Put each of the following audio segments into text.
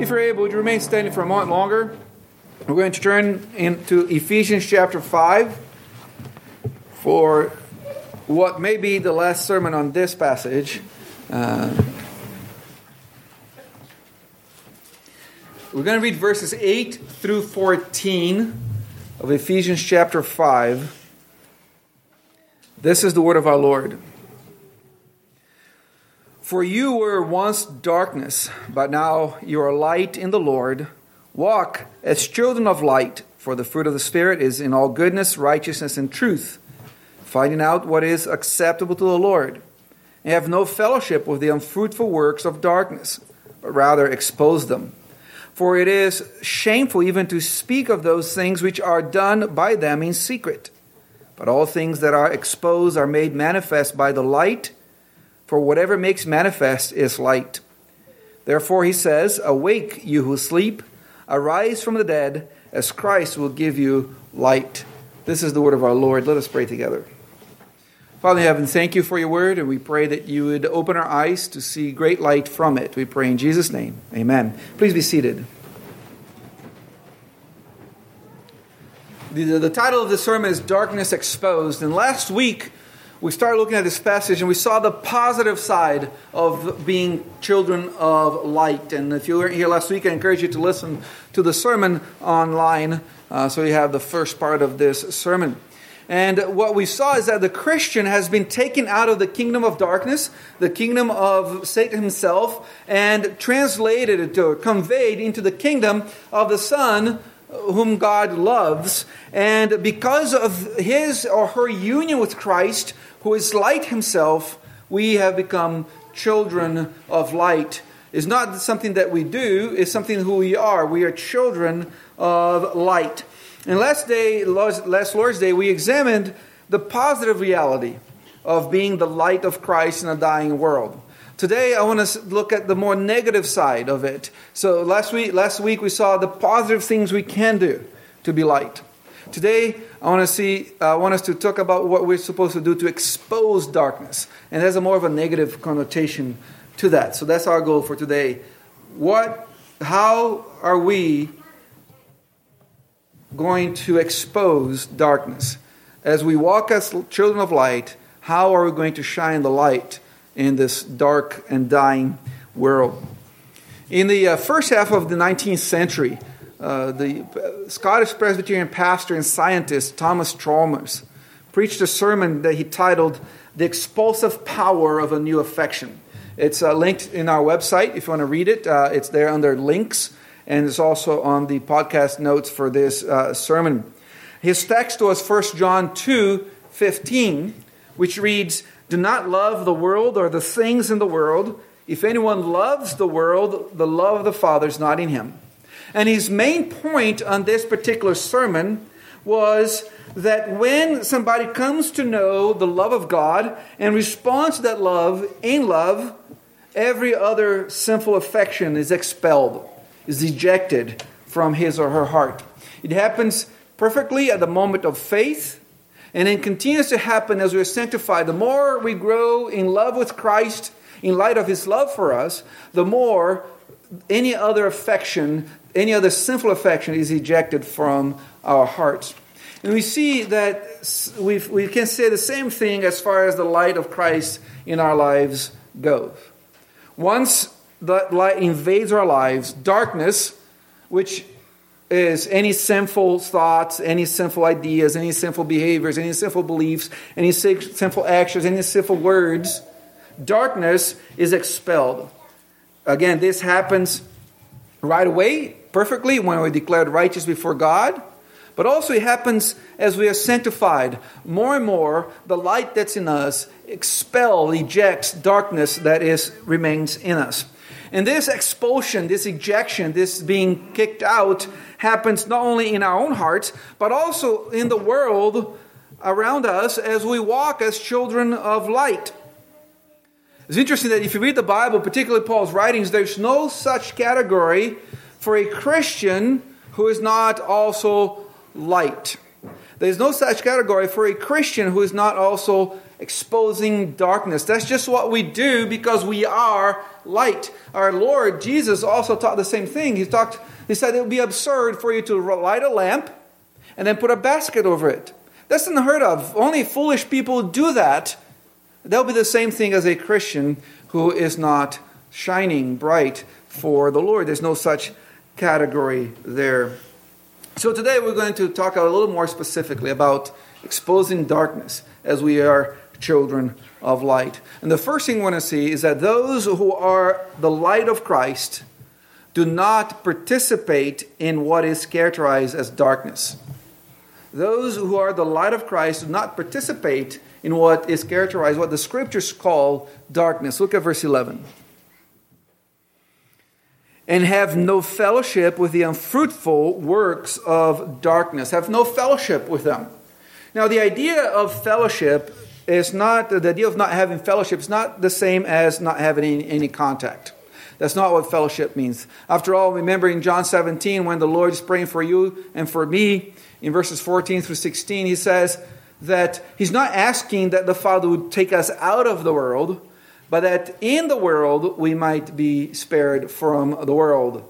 If you're able, would you remain standing for a moment longer? We're going to turn into Ephesians chapter 5 for what may be the last sermon on this passage. We're going to read verses 8 through 14 of Ephesians chapter 5. This is the word of our Lord. For you were once darkness, but now you are light in the Lord. Walk as children of light, for the fruit of the Spirit is in all goodness, righteousness, and truth, finding out what is acceptable to the Lord. And have no fellowship with the unfruitful works of darkness, but rather expose them. For it is shameful even to speak of those things which are done by them in secret. But all things that are exposed are made manifest by the light, for whatever makes manifest is light. Therefore he says, awake, you who sleep, arise from the dead, as Christ will give you light. This is the word of our Lord. Let us pray together. Father in heaven, thank you for your word, and we pray that you would open our eyes to see great light from it. We pray in Jesus' name. Amen. Please be seated. The title of the sermon is Darkness Exposed, and last week we started looking at this passage and we saw the positive side of being children of light. And if you weren't here last week, I encourage you to listen to the sermon online. So you have the first part of this sermon. And what we saw is that the Christian has been taken out of the kingdom of darkness, the kingdom of Satan himself, and translated or conveyed into the kingdom of the Son, whom God loves. And because of his or her union with Christ, who is light himself, we have become children of light. It's not something that we do, it's something who we are. We are children of light. And last Lord's Day, we examined the positive reality of being the light of Christ in a dying world. Today, I want to look at the more negative side of it. So last week we saw the positive things we can do to be light. Today, I want us to talk about what we're supposed to do to expose darkness. And there's a more of a negative connotation to that. So that's our goal for today. How are we going to expose darkness? As we walk as children of light, how are we going to shine the light in this dark and dying world? In the first half of the 19th century, the Scottish Presbyterian pastor and scientist Thomas Chalmers preached a sermon that he titled The Expulsive Power of a New Affection. It's linked in our website if you want to read it. It's there under links, and it's also on the podcast notes for this sermon. His text was 1 John 2:15, which reads, "Do not love the world or the things in the world. If anyone loves the world, the love of the Father is not in him." And his main point on this particular sermon was that when somebody comes to know the love of God and responds to that love in love, every other sinful affection is expelled, is ejected from his or her heart. It happens perfectly at the moment of faith, and it continues to happen as we are sanctified. The more we grow in love with Christ, in light of his love for us, the more any other affection, any other sinful affection is ejected from our hearts. And we see that we can say the same thing as far as the light of Christ in our lives goes. Once that light invades our lives, darkness, which is any sinful thoughts, any sinful ideas, any sinful behaviors, any sinful beliefs, any sinful actions, any sinful words, darkness is expelled. Again, this happens right away, perfectly, when we're declared righteous before God. But also it happens as we are sanctified. More and more, the light that's in us ejects darkness that remains in us. And this expulsion, this ejection, this being kicked out, happens not only in our own hearts, but also in the world around us as we walk as children of light. It's interesting that if you read the Bible, particularly Paul's writings, there's no such category for a Christian who is not also light. There's no such category for a Christian who is not also exposing darkness. That's just what we do because we are light. Our Lord Jesus also taught the same thing. He said it would be absurd for you to light a lamp and then put a basket over it. That's unheard of. Only foolish people do that. That'll be the same thing as a Christian who is not shining bright for the Lord. There's no such category there. So today we're going to talk a little more specifically about exposing darkness as we are children of light. And the first thing we want to see is that those who are the light of Christ do not participate in what is characterized as darkness. Those who are the light of Christ do not participate in what is characterized, what the Scriptures call darkness. Look at verse 11. And have no fellowship with the unfruitful works of darkness. Have no fellowship with them. Now, the idea of fellowship is not, the idea of not having fellowship is not the same as not having any contact. That's not what fellowship means. After all, remember in John 17, when the Lord is praying for you and for me, in verses 14 through 16, he says that he's not asking that the Father would take us out of the world, but that in the world we might be spared from the world.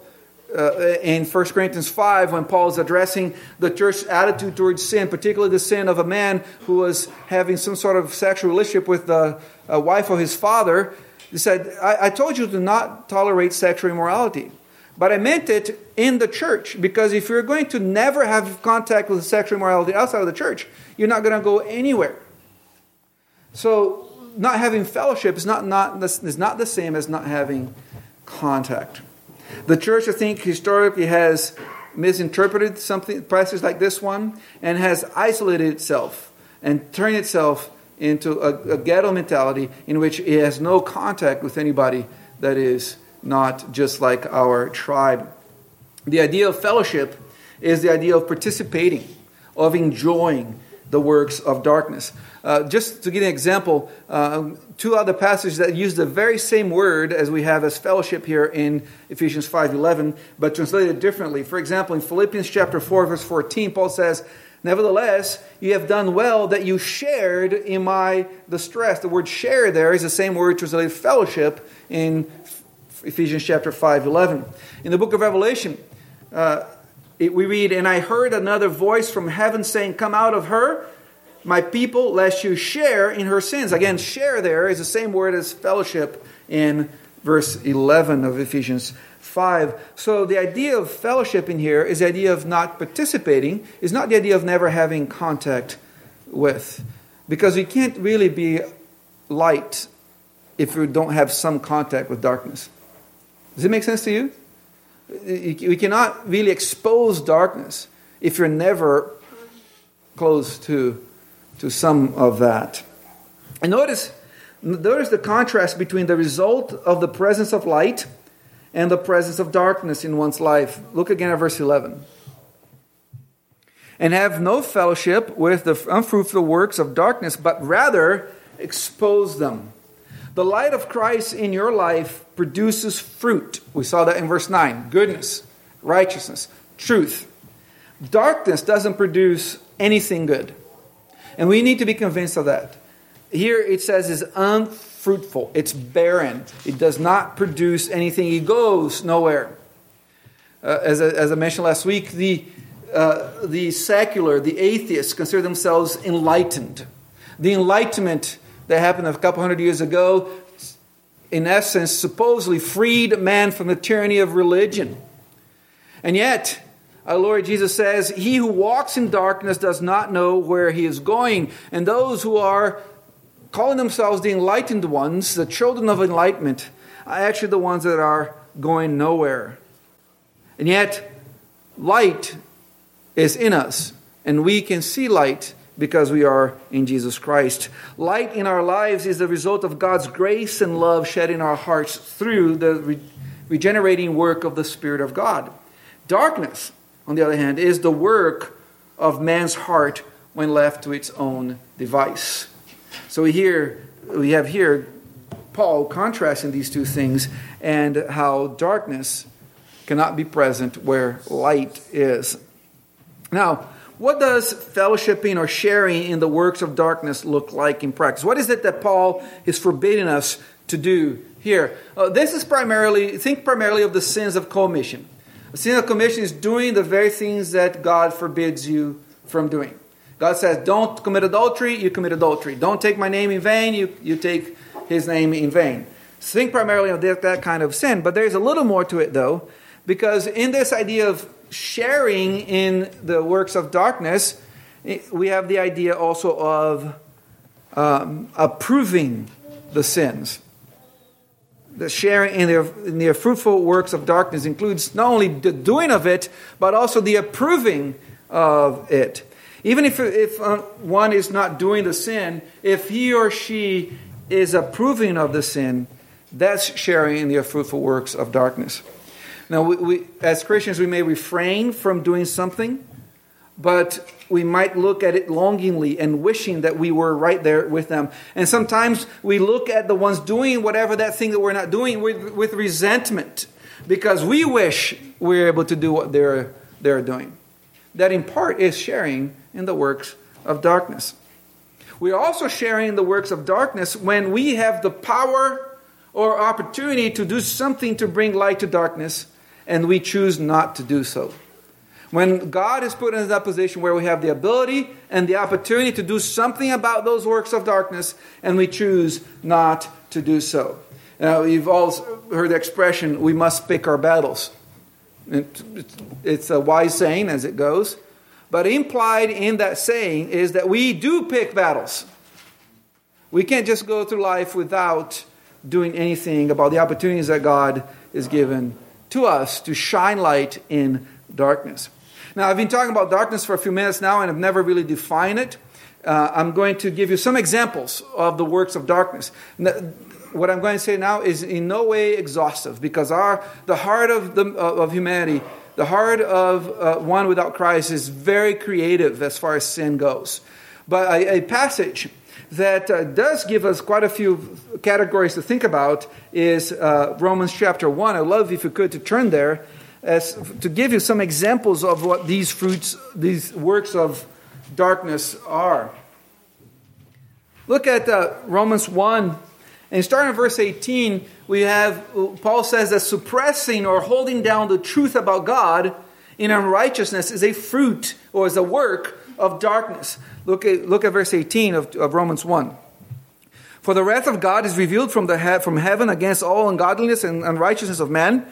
In 1 Corinthians 5, when Paul is addressing the church's attitude towards sin, particularly the sin of a man who was having some sort of sexual relationship with the wife of his father, he said, I told you to not tolerate sexual immorality. But I meant it in the church, because if you're going to never have contact with sexual immorality outside of the church, you're not going to go anywhere. So not having fellowship is not the same as not having contact. The church, I think, historically has misinterpreted something, passages like this one, and has isolated itself and turned itself into a ghetto mentality in which it has no contact with anybody that is not just like our tribe. The idea of fellowship is the idea of participating, of enjoying the works of darkness. Just to give an example, two other passages that use the very same word as we have as fellowship here in Ephesians 5:11, but translated differently. For example, in Philippians chapter 4, verse 14, Paul says, "Nevertheless, you have done well that you shared in my distress." The word "share" there is the same word translated "fellowship" in Ephesians chapter 5:11. In the book of Revelation, we read, "And I heard another voice from heaven saying, 'Come out of her, my people, lest you share in her sins.'" Again, "share" there is the same word as "fellowship" in verse 11 of Ephesians 5. So the idea of fellowship in here is the idea of not participating, is not the idea of never having contact with. Because we can't really be light if we don't have some contact with darkness. Does it make sense to you? We cannot really expose darkness if you're never close to some of that. And notice the contrast between the result of the presence of light and the presence of darkness in one's life. Look again at verse 11. "And have no fellowship with the unfruitful works of darkness, but rather expose them." The light of Christ in your life produces fruit. We saw that in verse 9. Goodness, righteousness, truth. Darkness doesn't produce anything good. And we need to be convinced of that. Here it says it's unfruitful. It's barren. It does not produce anything. It goes nowhere. As I mentioned last week, the secular, the atheists, consider themselves enlightened. The Enlightenment that happened a couple hundred years ago, in essence, supposedly freed man from the tyranny of religion. And yet, our Lord Jesus says, "He who walks in darkness does not know where he is going." And those who are calling themselves the enlightened ones, the children of enlightenment, are actually the ones that are going nowhere. And yet, light is in us, and we can see light because we are in Jesus Christ. Light in our lives is the result of God's grace and love shed in our hearts through the regenerating work of the Spirit of God. Darkness, on the other hand, is the work of man's heart when left to its own device. So here we have Paul contrasting these two things and how darkness cannot be present where light is. Now, what does fellowshipping or sharing in the works of darkness look like in practice? What is it that Paul is forbidding us to do here? Think primarily of the sins of commission. The sin of commission is doing the very things that God forbids you from doing. God says, don't commit adultery, you commit adultery. Don't take my name in vain, you take his name in vain. Think primarily of that kind of sin. But there's a little more to it, though, because in this idea of sharing in the works of darkness, we have the idea also of approving the sins. The sharing in the fruitful works of darkness includes not only the doing of it, but also the approving of it. Even if one is not doing the sin, if he or she is approving of the sin, that's sharing in the fruitful works of darkness. Now, we as Christians, we may refrain from doing something, but we might look at it longingly and wishing that we were right there with them. And sometimes we look at the ones doing whatever that thing that we're not doing with resentment, because we wish we were able to do what they're doing. That in part is sharing in the works of darkness. We are also sharing in the works of darkness when we have the power or opportunity to do something to bring light to darkness, and we choose not to do so. When God has put us in that position where we have the ability and the opportunity to do something about those works of darkness, and we choose not to do so. Now, you've all heard the expression, we must pick our battles. It's a wise saying as it goes. But implied in that saying is that we do pick battles. We can't just go through life without doing anything about the opportunities that God is given to us to shine light in darkness. Now, I've been talking about darkness for a few minutes now, and I've never really defined it. I'm going to give you some examples of the works of darkness. What I'm going to say now is in no way exhaustive, because the heart of humanity, the heart of one without Christ, is very creative as far as sin goes. But a passage that does give us quite a few categories to think about is Romans chapter 1. I'd love if you could to turn there as to give you some examples of what these fruits, these works of darkness are. Look at Romans 1. And starting in verse 18, we have, Paul says that suppressing or holding down the truth about God in unrighteousness is a fruit or is a work of darkness. Look at verse 18 of Romans 1. For the wrath of God is revealed from heaven against all ungodliness and unrighteousness of men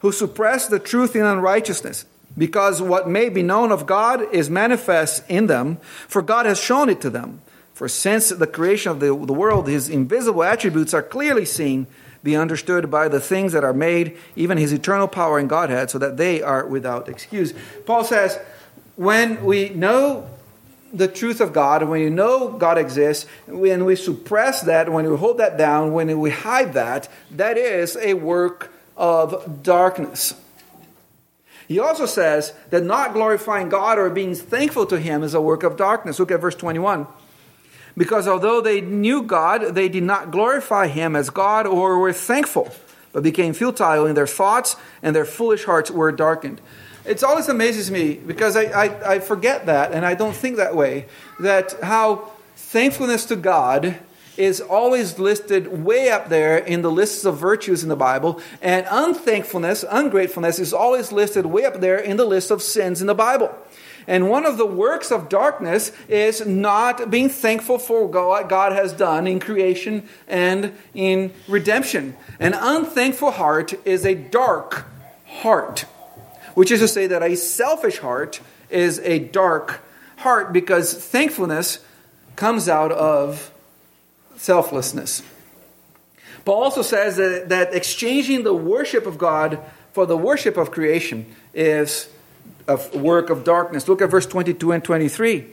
who suppress the truth in unrighteousness, because what may be known of God is manifest in them, for God has shown it to them. For since the creation of the world, his invisible attributes are clearly seen, be understood by the things that are made, even his eternal power and Godhead, so that they are without excuse. Paul says, when we know the truth of God, when you know God exists, when we suppress that, when we hold that down, when we hide that, that is a work of darkness. He also says that not glorifying God or being thankful to him is a work of darkness. Look at verse 21. Because although they knew God, they did not glorify him as God or were thankful, but became futile in their thoughts, and their foolish hearts were darkened. It always amazes me, because I forget that, and I don't think that way, that how thankfulness to God is always listed way up there in the lists of virtues in the Bible, and unthankfulness, ungratefulness is always listed way up there in the list of sins in the Bible. And one of the works of darkness is not being thankful for what God has done in creation and in redemption. An unthankful heart is a dark heart, which is to say that a selfish heart is a dark heart, because thankfulness comes out of selflessness. Paul also says that exchanging the worship of God for the worship of creation is a work of darkness. Look at verse 22 and 23.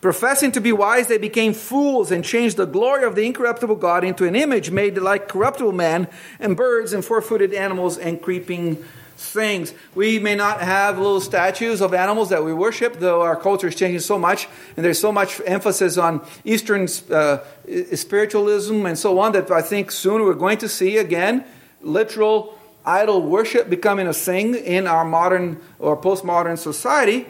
Professing to be wise, they became fools and changed the glory of the incorruptible God into an image made like corruptible man and birds and four-footed animals and creeping things. We may not have little statues of animals that we worship, though our culture is changing so much, and there's so much emphasis on Eastern spiritualism and so on, that I think soon we're going to see again literal idol worship becoming a thing in our modern or postmodern society.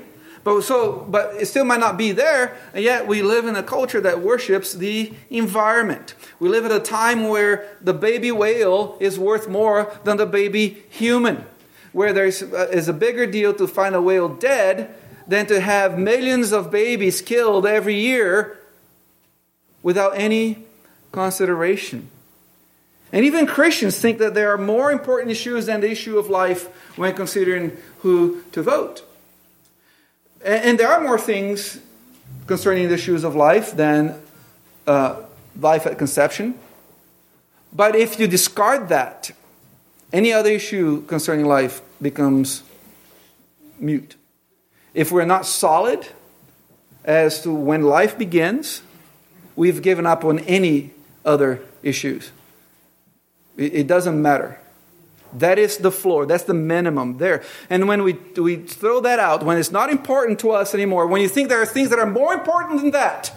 But it still might not be there, and yet we live in a culture that worships the environment. We live at a time where the baby whale is worth more than the baby human, where there is a bigger deal to find a whale dead than to have millions of babies killed every year without any consideration. And even Christians think that there are more important issues than the issue of life when considering who to vote. And there are more things concerning the issues of life than life at conception. But if you discard that, any other issue concerning life becomes mute. If we're not solid as to when life begins, we've given up on any other issues. It doesn't matter. That is the floor. That's the minimum there. And when we throw that out, when it's not important to us anymore, when you think there are things that are more important than that,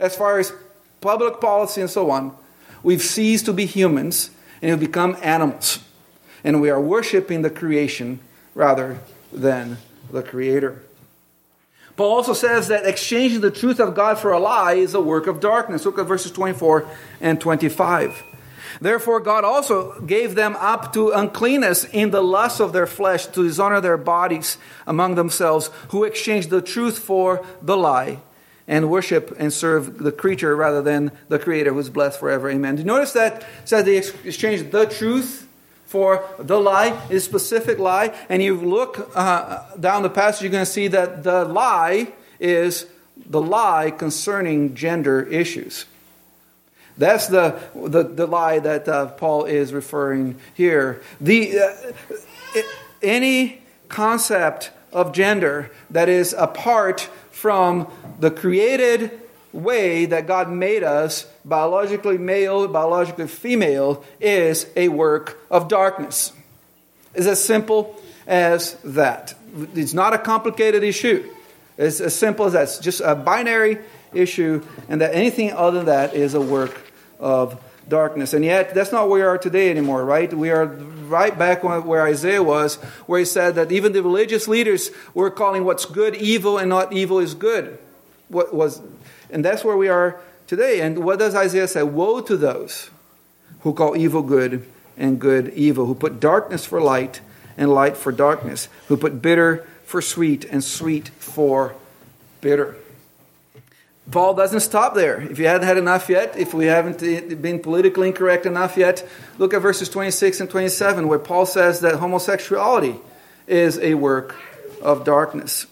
as far as public policy and so on, we've ceased to be humans and we've become animals. And we are worshiping the creation rather than the Creator. Paul also says that exchanging the truth of God for a lie is a work of darkness. Look at verses 24 and 25. Therefore, God also gave them up to uncleanness in the lust of their flesh to dishonor their bodies among themselves, who exchanged the truth for the lie and worship and serve the creature rather than the Creator, who is blessed forever. Amen. Do you notice that it says they exchanged the truth for the lie, a specific lie? And you look down the passage, you're going to see that the lie is the lie concerning gender issues. That's the lie that Paul is referring here. Any concept of gender that is apart from the created way that God made us, biologically male, biologically female, is a work of darkness. It's as simple as that. It's not a complicated issue. It's as simple as that. It's just a binary issue, and that anything other than that is a work of darkness. And yet, that's not where we are today anymore, right? We are right back where Isaiah was, where he said that even the religious leaders were calling what's good evil and not evil is good. And that's where we are today. And what does Isaiah say? Woe to those who call evil good and good evil, who put darkness for light and light for darkness, who put bitter for sweet and sweet for bitter. Paul doesn't stop there. If you hadn't had enough yet, if we haven't been politically incorrect enough yet, look at verses 26 and 27, where Paul says that homosexuality is a work of darkness.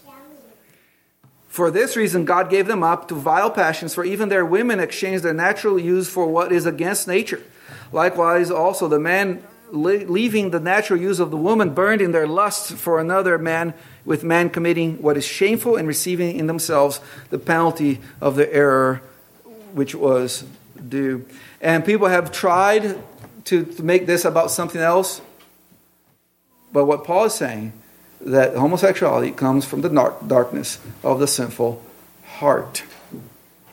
For this reason, God gave them up to vile passions, for even their women exchanged their natural use for what is against nature. Likewise, also the man, leaving the natural use of the woman, burned in their lusts for another man, with man committing what is shameful and receiving in themselves the penalty of the error which was due. And people have tried to make this about something else. But what Paul is saying, that homosexuality comes from the darkness of the sinful heart.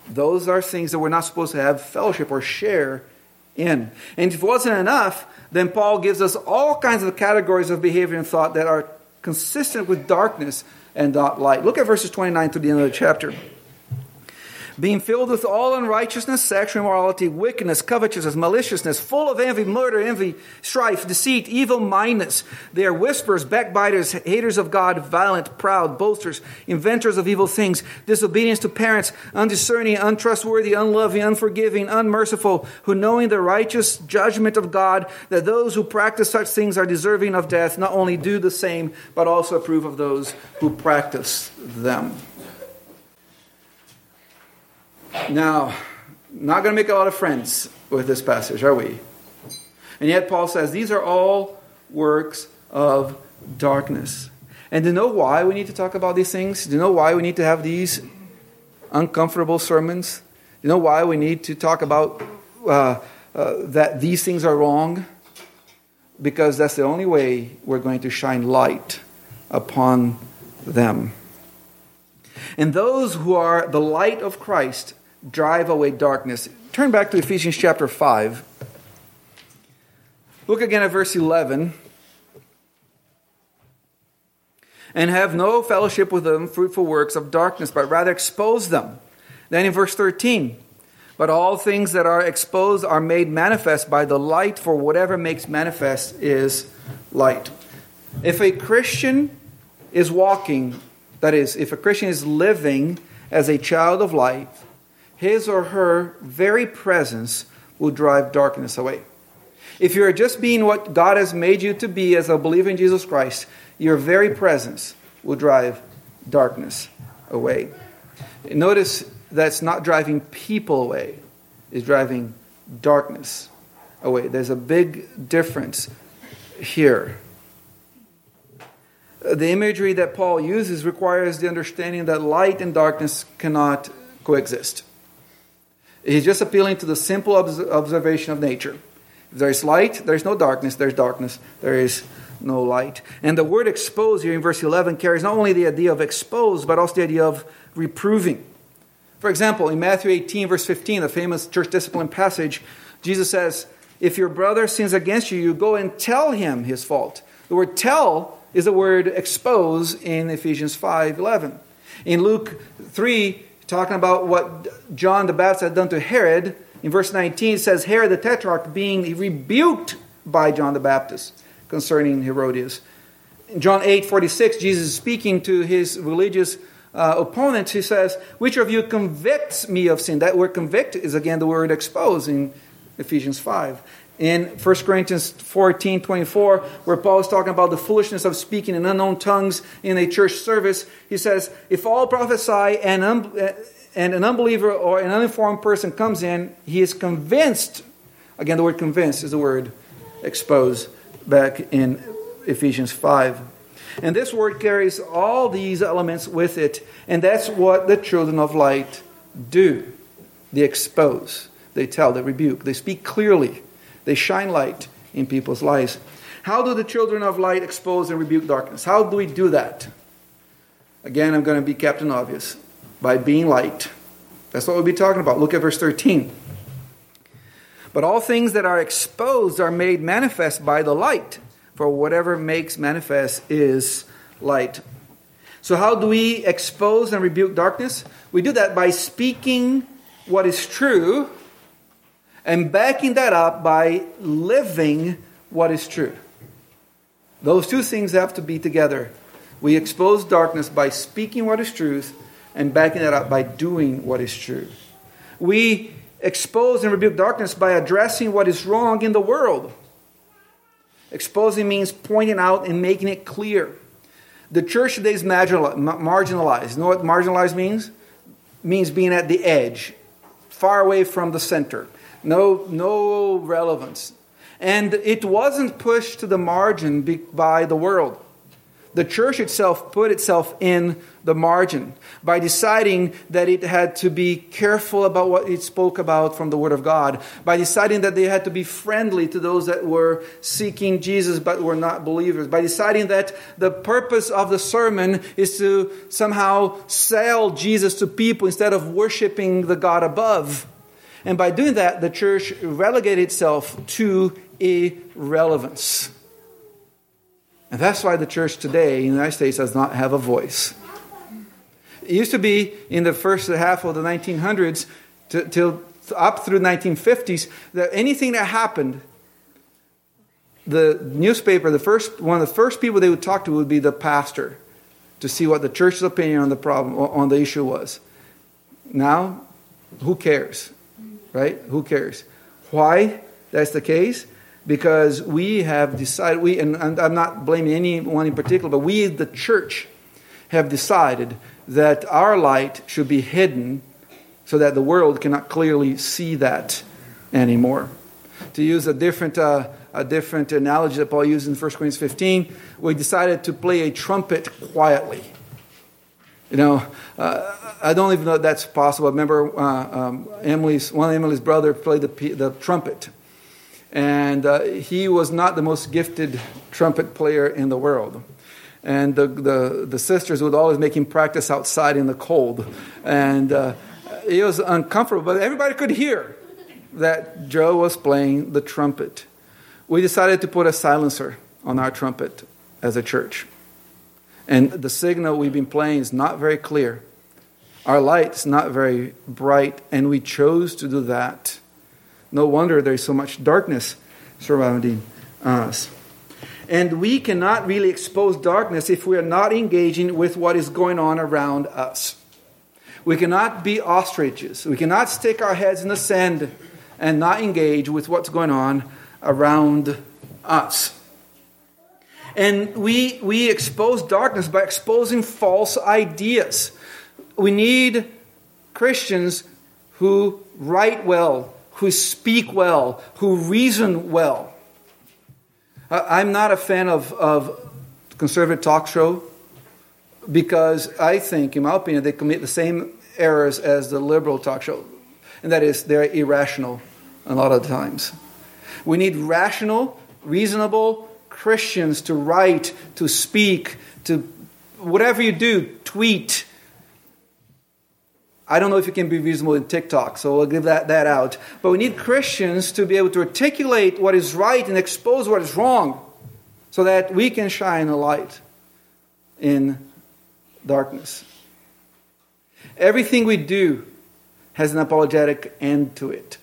Those are things that we're not supposed to have fellowship or share in. And if it wasn't enough, then Paul gives us all kinds of categories of behavior and thought that are consistent with darkness and not light. Look at verses 29 to the end of the chapter. Being filled with all unrighteousness, sexual immorality, wickedness, covetousness, maliciousness, full of envy, murder, envy, strife, deceit, evil-mindedness. They are whisperers, backbiters, haters of God, violent, proud, boasters, inventors of evil things, disobedience to parents, undiscerning, untrustworthy, unloving, unforgiving, unmerciful, who knowing the righteous judgment of God, that those who practice such things are deserving of death, not only do the same, but also approve of those who practice them. Now, not going to make a lot of friends with this passage, are we? And yet Paul says these are all works of darkness. And do you know why we need to talk about these things? Do you know why we need to have these uncomfortable sermons? Do you know why we need to talk about that these things are wrong? Because that's the only way we're going to shine light upon them. And those who are the light of Christ drive away darkness. Turn back to Ephesians chapter 5. Look again at verse 11. and have no fellowship with them, fruitful works of darkness, but rather expose them. Then in verse 13, but all things that are exposed are made manifest by the light, for whatever makes manifest is light. If a Christian is walking, that is, if a Christian is living as a child of light, his or her very presence will drive darkness away. If you're just being what God has made you to be as a believer in Jesus Christ, your very presence will drive darkness away. Notice that's not driving people away. It's driving darkness away. There's a big difference here. The imagery that Paul uses requires the understanding that light and darkness cannot coexist. He's just appealing to the simple observation of nature. If there is light, there is no darkness. There is darkness, there is no light. And the word expose here in verse 11 carries not only the idea of expose, but also the idea of reproving. For example, in Matthew 18, verse 15, the famous church discipline passage, Jesus says, if your brother sins against you, you go and tell him his fault. The word tell is the word expose in Ephesians 5:11. In Luke 3, talking about what John the Baptist had done to Herod, in verse 19 it says, Herod the Tetrarch being rebuked by John the Baptist concerning Herodias. In John 8:46, Jesus is speaking to his religious opponents. He says, which of you convicts me of sin? That word convict is again the word expose in Ephesians 5. In 1 Corinthians 14:24, where Paul is talking about the foolishness of speaking in unknown tongues in a church service, he says, if all prophesy and an unbeliever or an uninformed person comes in, he is convinced. Again, the word convinced is the word expose back in Ephesians 5. And this word carries all these elements with it. And that's what the children of light do. They expose. They tell. They rebuke. They speak clearly. They shine light in people's lives. How do the children of light expose and rebuke darkness? How do we do that? Again, I'm going to be Captain Obvious. By being light. That's what we'll be talking about. Look at verse 13. But all things that are exposed are made manifest by the light. For whatever makes manifest is light. So how do we expose and rebuke darkness? We do that by speaking what is true and backing that up by living what is true. Those two things have to be together. We expose darkness by speaking what is truth and backing that up by doing what is true. We expose and rebuke darkness by addressing what is wrong in the world. Exposing means pointing out and making it clear. The church today is marginalized. You know what marginalized means? It means being at the edge, far away from the center. No relevance. And it wasn't pushed to the margin by the world. The church itself put itself in the margin by deciding that it had to be careful about what it spoke about from the Word of God, by deciding that they had to be friendly to those that were seeking Jesus but were not believers, by deciding that the purpose of the sermon is to somehow sell Jesus to people instead of worshiping the God above. And by doing that, the church relegated itself to irrelevance. And that's why the church today in the United States does not have a voice. It used to be in the first half of the 1900s till up through the 1950s that anything that happened, the newspaper, one of the first people they would talk to would be the pastor to see what the church's opinion on the problem on the issue was. Now, who cares? Right? Who cares? Why that's the case? Because we have decided, and I'm not blaming anyone in particular, but we, the church, have decided that our light should be hidden so that the world cannot clearly see that anymore. To use a different analogy that Paul used in 1 Corinthians 15, we decided to play a trumpet quietly. You know, I don't even know if that's possible. I remember one of Emily's brother played the trumpet. And he was not the most gifted trumpet player in the world. And the sisters would always make him practice outside in the cold. And it was uncomfortable, but everybody could hear that Joe was playing the trumpet. We decided to put a silencer on our trumpet as a church. And the signal we've been playing is not very clear. Our light's not very bright, and we chose to do that. No wonder there's so much darkness surrounding us. And we cannot really expose darkness if we are not engaging with what is going on around us. We cannot be ostriches. We cannot stick our heads in the sand and not engage with what's going on around us. And we expose darkness by exposing false ideas. We need Christians who write well, who speak well, who reason well. I'm not a fan of conservative talk show because I think, in my opinion, they commit the same errors as the liberal talk show. And that is, they're irrational a lot of times. We need rational, reasonable Christians to write, to speak, to whatever you do, tweet. I don't know if you can be reasonable in TikTok, so we'll give that out. But we need Christians to be able to articulate what is right and expose what is wrong so that we can shine a light in darkness. Everything we do has an apologetic end to it.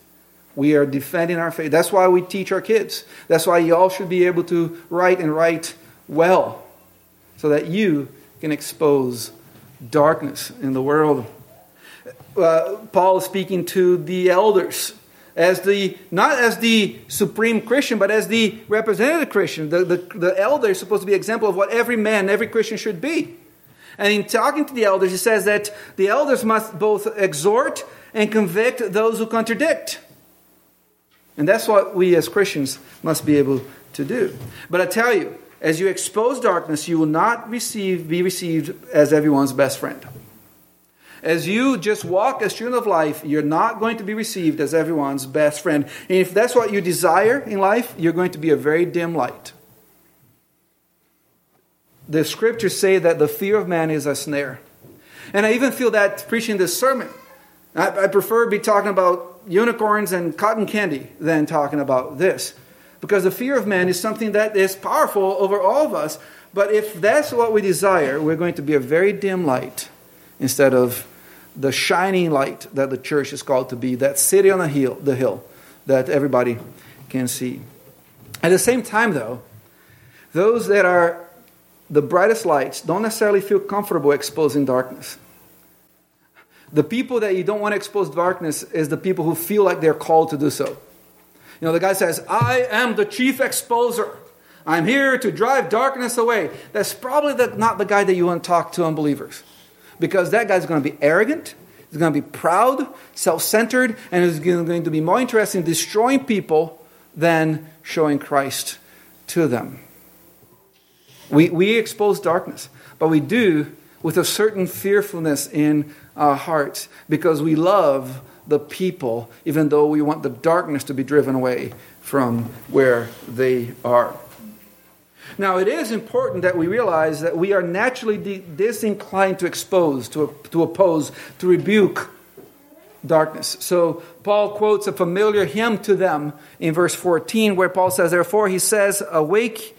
We are defending our faith. That's why we teach our kids. That's why y'all should be able to write and write well so that you can expose darkness in the world. Paul is speaking to the elders not as the supreme Christian, but as the representative Christian. The elder is supposed to be an example of what every man, every Christian should be. And in talking to the elders, he says that the elders must both exhort and convict those who contradict. And that's what we as Christians must be able to do. But I tell you, as you expose darkness, you will not be received as everyone's best friend. As you just walk as children of life, you're not going to be received as everyone's best friend. And if that's what you desire in life, you're going to be a very dim light. The scriptures say that the fear of man is a snare. And I even feel that preaching this sermon. I prefer be talking about unicorns and cotton candy than talking about this. Because the fear of man is something that is powerful over all of us. But if that's what we desire, we're going to be a very dim light instead of the shining light that the church is called to be, that city on the hill that everybody can see. At the same time, though, those that are the brightest lights don't necessarily feel comfortable exposing darkness. The people that you don't want to expose darkness is the people who feel like they're called to do so. You know, the guy says, I am the chief exposer. I'm here to drive darkness away. That's probably not the guy that you want to talk to unbelievers. Because that guy's going to be arrogant, he's going to be proud, self-centered, and is going to be more interested in destroying people than showing Christ to them. We expose darkness, but we do with a certain fearfulness in our hearts because we love the people, even though we want the darkness to be driven away from where they are. Now, it is important that we realize that we are naturally disinclined to expose, to oppose, to rebuke darkness. So Paul quotes a familiar hymn to them in verse 14, where Paul says, therefore, he says, awake,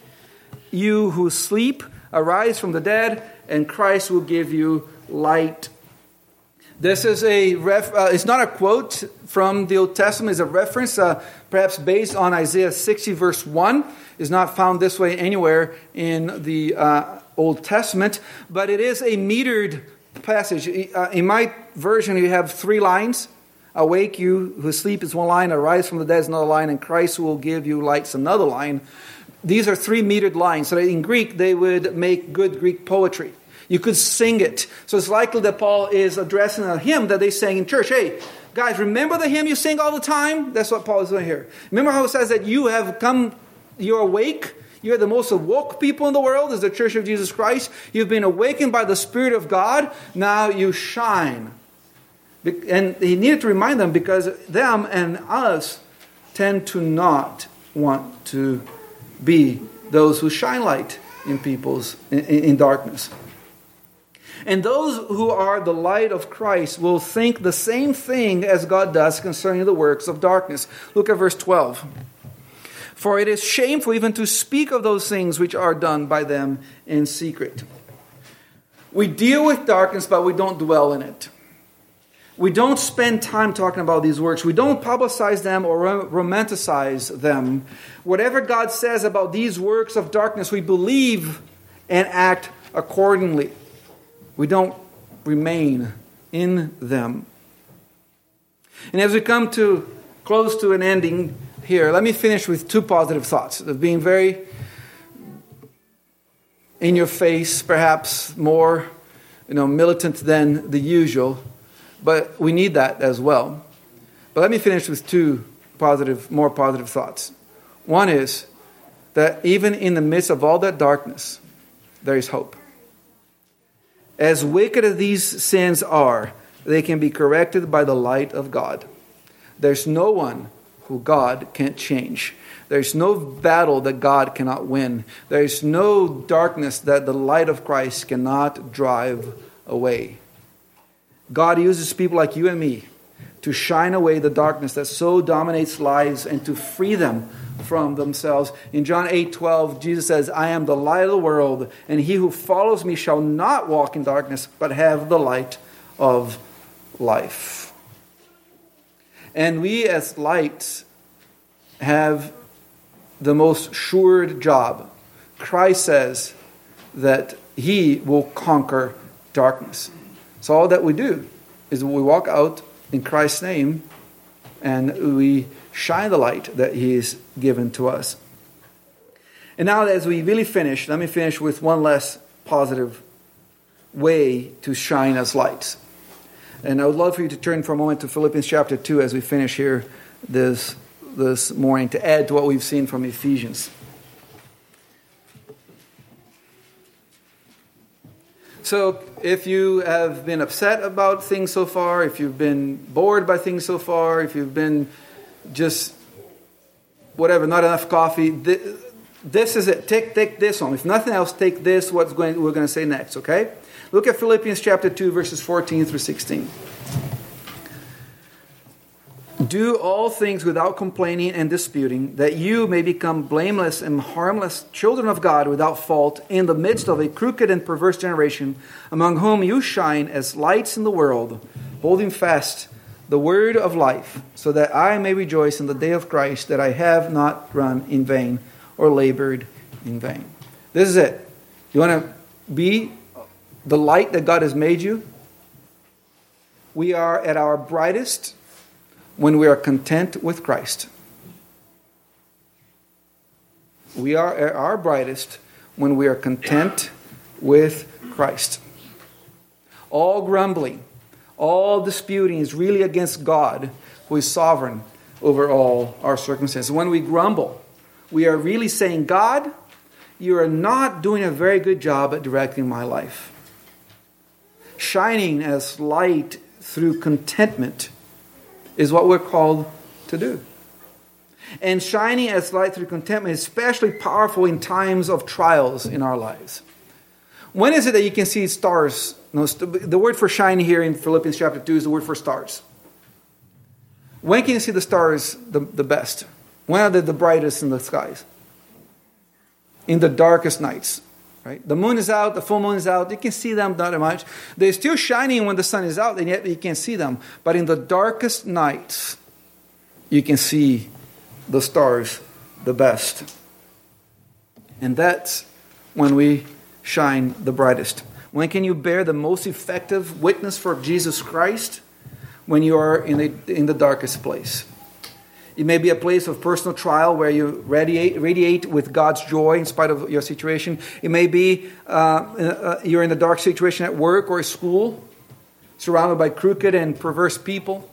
you who sleep, arise from the dead, and Christ will give you light. This is it's not a quote from the Old Testament. It's a reference, perhaps based on Isaiah 60, verse 1. It's not found this way anywhere in the Old Testament, but it is a metered passage. In my version, you have three lines. Awake, you who sleep is one line. Arise from the dead is another line. And Christ will give you light is another line. These are three metered lines. So in Greek, they would make good Greek poetry. You could sing it. So it's likely that Paul is addressing a hymn that they sang in church. Hey, guys, remember the hymn you sing all the time? That's what Paul is doing here. Remember how it says that you have come, you're awake. You're the most awoke people in the world is the church of Jesus Christ. You've been awakened by the Spirit of God. Now you shine. And he needed to remind them because them and us tend to not want to be those who shine light in people's in darkness. And those who are the light of Christ will think the same thing as God does concerning the works of darkness. Look at verse 12. For it is shameful even to speak of those things which are done by them in secret. We deal with darkness, but we don't dwell in it. We don't spend time talking about these works. We don't publicize them or romanticize them. Whatever God says about these works of darkness, we believe and act accordingly. We don't remain in them. And as we come to close to an ending here, let me finish with two positive thoughts of being very in your face, perhaps more militant than the usual. But we need that as well. But let me finish with two more positive thoughts. One is that even in the midst of all that darkness, there is hope. As wicked as these sins are, they can be corrected by the light of God. There's no one who God can't change. There's no battle that God cannot win. There's no darkness that the light of Christ cannot drive away. God uses people like you and me to shine away the darkness that so dominates lives and to free them from themselves. In John 8:12, Jesus says, "I am the light of the world, and he who follows me shall not walk in darkness, but have the light of life." And we as lights have the most sure job. Christ says that he will conquer darkness. So all that we do is we walk out in Christ's name and we shine the light that he has given to us. And now as we really finish, let me finish with one less positive way to shine as lights. And I would love for you to turn for a moment to Philippians chapter 2 as we finish here this morning to add to what we've seen from Ephesians. So if you have been upset about things so far, if you've been bored by things so far, if you've been just, whatever, not enough coffee, this is it. Take this home. If nothing else, take this, we're going to say next, okay? Look at Philippians chapter 2, verses 14 through 16. "Do all things without complaining and disputing, that you may become blameless and harmless children of God without fault in the midst of a crooked and perverse generation, among whom you shine as lights in the world, holding fast the word of life, so that I may rejoice in the day of Christ that I have not run in vain or labored in vain." This is it. You want to be the light that God has made you? We are at our brightest when we are content with Christ. We are at our brightest when we are content with Christ. All grumbling, all disputing is really against God, who is sovereign over all our circumstances. When we grumble, we are really saying, "God, you are not doing a very good job at directing my life." Shining as light through contentment is what we're called to do. And shining as light through contentment is especially powerful in times of trials in our lives. When is it that you can see stars? The word for shine here in Philippians chapter 2 is the word for stars. When can you see the stars the best? When are they the brightest in the skies? In the darkest nights. Right? The moon is out, the full moon is out. You can see them not much. They're still shining when the sun is out, and yet you can't see them. But in the darkest nights, you can see the stars the best. And that's when we shine the brightest. When can you bear the most effective witness for Jesus Christ? When you are in the darkest place. It may be a place of personal trial where you radiate with God's joy in spite of your situation. It may be you're in a dark situation at work or school, surrounded by crooked and perverse people.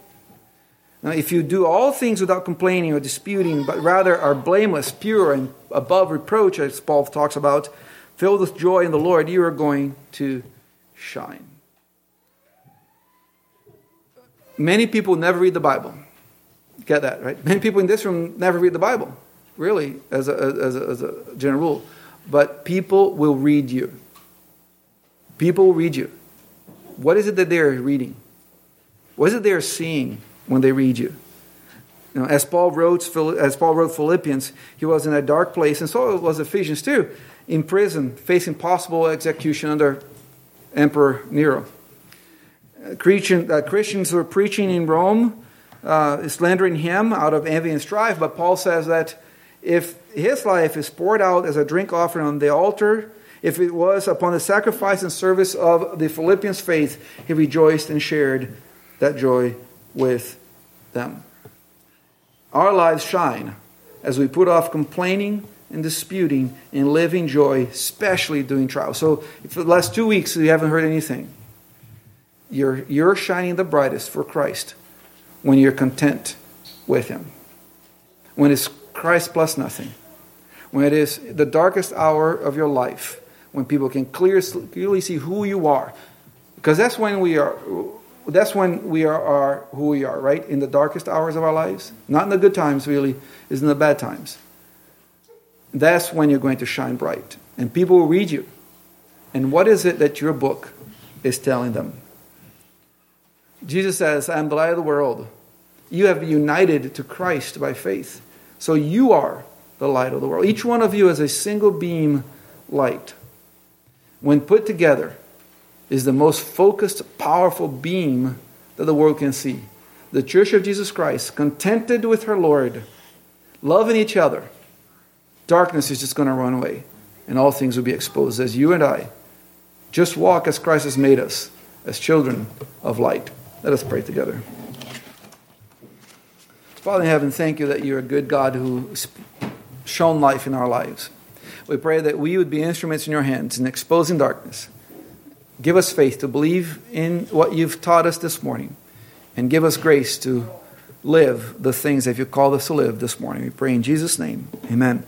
Now, if you do all things without complaining or disputing, but rather are blameless, pure, and above reproach, as Paul talks about, filled with joy in the Lord, you are going to shine. Many people never read the Bible. Get that, right? Many people in this room never read the Bible, really, as a general rule. But people will read you. People will read you. What is it that they're reading? What is it they're seeing when they read you? As Paul wrote Philippians, he was in a dark place, and so was Ephesians too, in prison, facing possible execution under Emperor Nero. Christians who are preaching in Rome, slandering him out of envy and strife, but Paul says that if his life is poured out as a drink offering on the altar, if it was upon the sacrifice and service of the Philippians' faith, he rejoiced and shared that joy with them. Our lives shine as we put off complaining and disputing and live in joy, especially during trials. So if the last 2 weeks you haven't heard anything, you're shining the brightest for Christ when you're content with Him. When it's Christ plus nothing. When it is the darkest hour of your life. When people can clearly see who you are. Because that's when we are... That's when we are who we are, right? In the darkest hours of our lives. Not in the good times, really. It's in the bad times. That's when you're going to shine bright. And people will read you. And what is it that your book is telling them? Jesus says, I am the light of the world. You have been united to Christ by faith. So you are the light of the world. Each one of you is a single beam light. When put together, is the most focused, powerful beam that the world can see. The Church of Jesus Christ, contented with her Lord, loving each other, darkness is just going to run away, and all things will be exposed as you and I just walk as Christ has made us, as children of light. Let us pray together. Father in heaven, thank you that you're a good God who shone life in our lives. We pray that we would be instruments in your hands in exposing darkness. Give us faith to believe in what you've taught us this morning. And give us grace to live the things that you called us to live this morning. We pray in Jesus' name. Amen.